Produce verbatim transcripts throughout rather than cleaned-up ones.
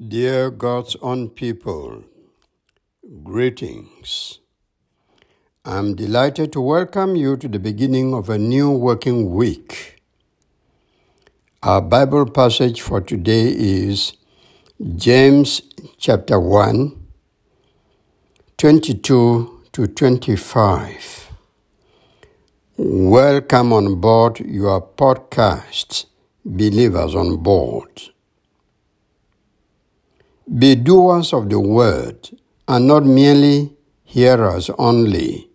Dear God's own people, greetings. I'm delighted to welcome you to the beginning of a new working week. Our Bible passage for today is James chapter one, twenty-two to twenty-five. Welcome on board your podcast, Believers on Board. Be doers of the word, and not merely hearers only,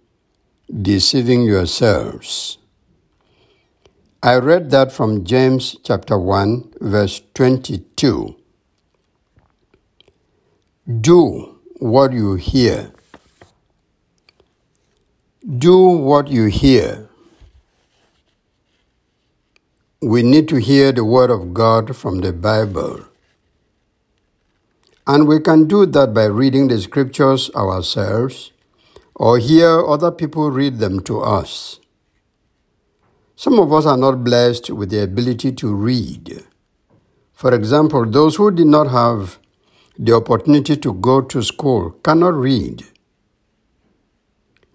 deceiving yourselves. I read that from James chapter one, verse twenty-two. Do what you hear. Do what you hear. We need to hear the word of God from the Bible. And we can do that by reading the scriptures ourselves or hear other people read them to us. Some of us are not blessed with the ability to read. For example, those who did not have the opportunity to go to school cannot read.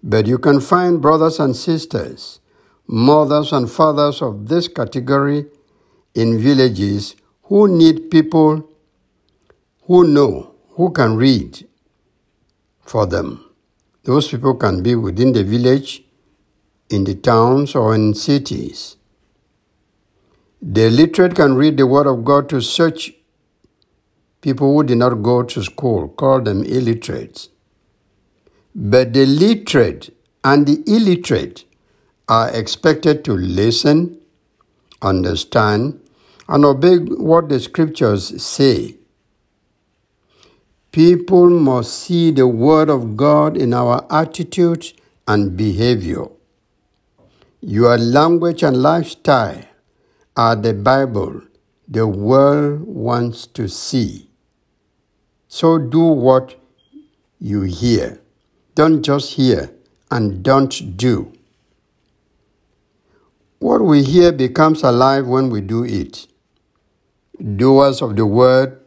But you can find brothers and sisters, mothers and fathers of this category in villages who need people who know, who can read for them. Those people can be within the village, in the towns, or in cities. The illiterate can read the Word of God to such people who did not go to school, call them illiterates. But the literate and the illiterate are expected to listen, understand, and obey what the Scriptures say. People must see the Word of God in our attitude and behavior. Your language and lifestyle are the Bible the world wants to see. So do what you hear. Don't just hear and don't do. What we hear becomes alive when we do it. Doers of the Word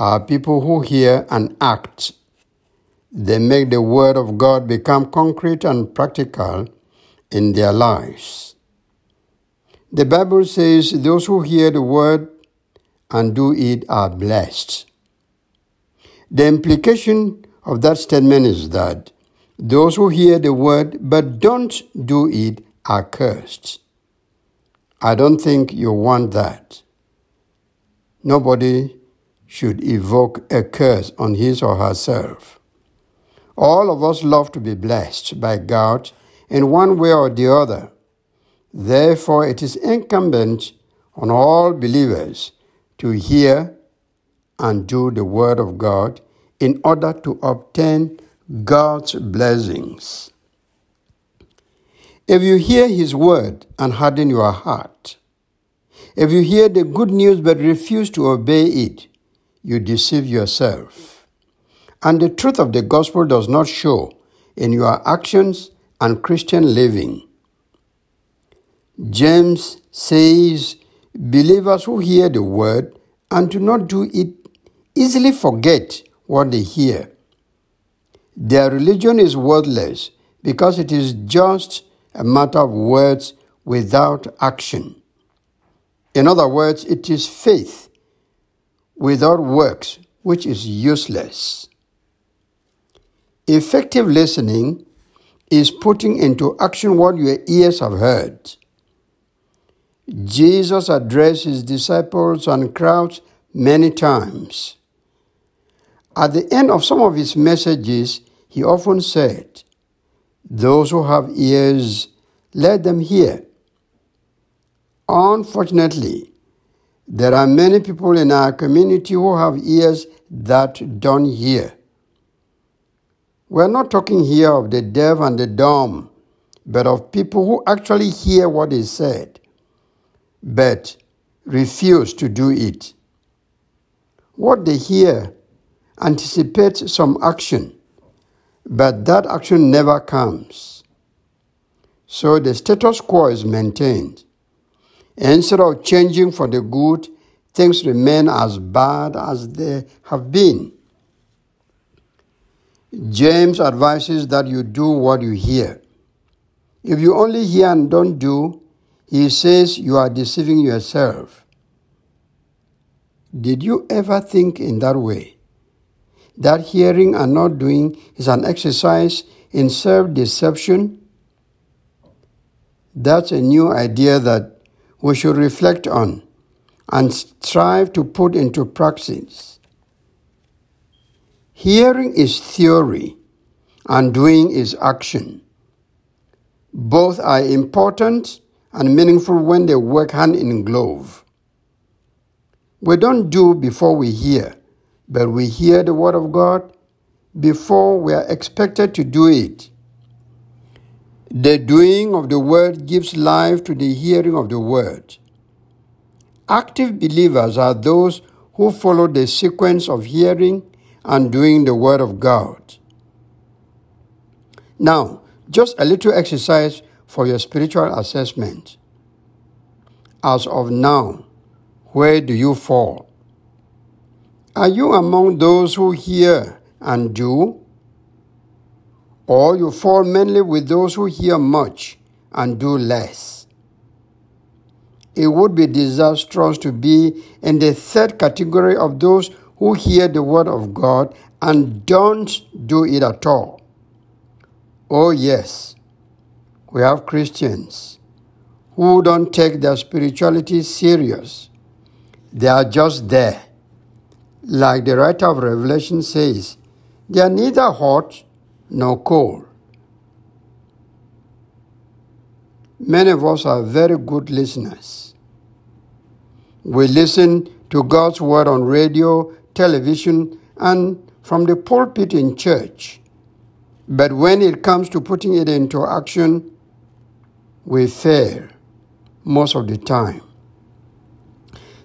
are people who hear and act. They make the Word of God become concrete and practical in their lives. The Bible says those who hear the Word and do it are blessed. The implication of that statement is that those who hear the Word but don't do it are cursed. I don't think you want that. Nobody should evoke a curse on his or herself. All of us love to be blessed by God in one way or the other. Therefore, it is incumbent on all believers to hear and do the Word of God in order to obtain God's blessings. If you hear His Word and harden your heart, if you hear the good news but refuse to obey it, you deceive yourself, and the truth of the gospel does not show in your actions and Christian living. James says believers who hear the word and do not do it easily forget what they hear. Their religion is worthless because it is just a matter of words without action. In other words, it is faith without works, which is useless. Effective listening is putting into action what your ears have heard. Jesus addressed his disciples and crowds many times. At the end of some of his messages, he often said, "Those who have ears, let them hear." Unfortunately, there are many people in our community who have ears that don't hear. We're not talking here of the deaf and the dumb, but of people who actually hear what is said, but refuse to do it. What they hear anticipates some action, but that action never comes. So the status quo is maintained. Instead of changing for the good, things remain as bad as they have been. James advises that you do what you hear. If you only hear and don't do, he says you are deceiving yourself. Did you ever think in that way? That hearing and not doing is an exercise in self-deception? That's a new idea that we should reflect on and strive to put into practice. Hearing is theory and doing is action. Both are important and meaningful when they work hand in glove. We don't do before we hear, but we hear the Word of God before we are expected to do it. The doing of the Word gives life to the hearing of the Word. Active believers are those who follow the sequence of hearing and doing the Word of God. Now, just a little exercise for your spiritual assessment. As of now, where do you fall? Are you among those who hear and do? Or you fall mainly with those who hear much and do less? It would be disastrous to be in the third category of those who hear the Word of God and don't do it at all. Oh yes, we have Christians who don't take their spirituality serious. They are just there. Like the writer of Revelation says, they are neither hot nor cold. Many of us are very good listeners. We listen to God's Word on radio, television, and from the pulpit in church. But when it comes to putting it into action, we fail most of the time.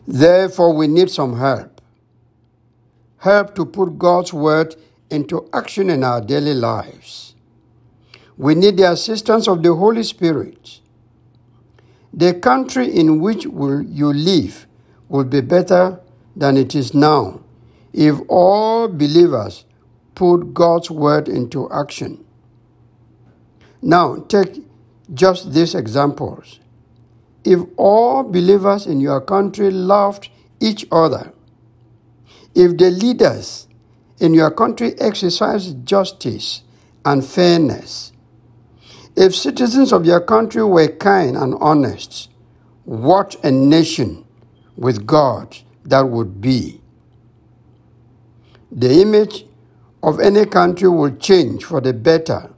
Therefore, we need some help. Help to put God's Word into action in our daily lives. We need the assistance of the Holy Spirit. The country in which you live will be better than it is now if all believers put God's Word into action. Now, take just these examples. If all believers in your country loved each other, if the leaders in your country exercised justice and fairness, if citizens of your country were kind and honest, what a nation with God that would be. The image of any country will change for the better,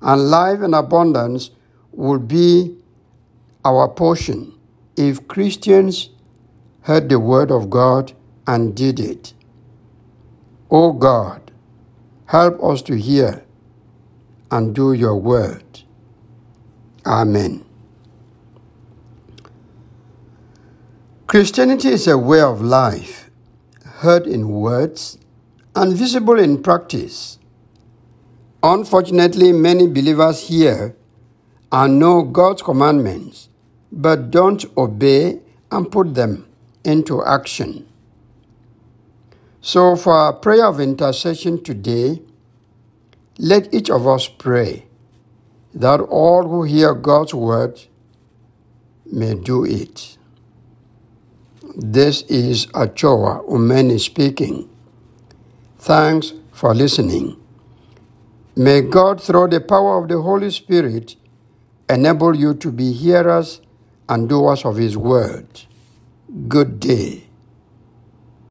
and life and abundance will be our portion if Christians heard the Word of God and did it. O God, help us to hear and do your Word. Amen. Christianity is a way of life, heard in words, and visible in practice. Unfortunately, many believers hear and know God's commandments, but don't obey and put them into action. So for our prayer of intercession today, let each of us pray that all who hear God's Word may do it. This is Achoa Umeni speaking. Thanks for listening. May God, through the power of the Holy Spirit, enable you to be hearers and doers of His Word. Good day.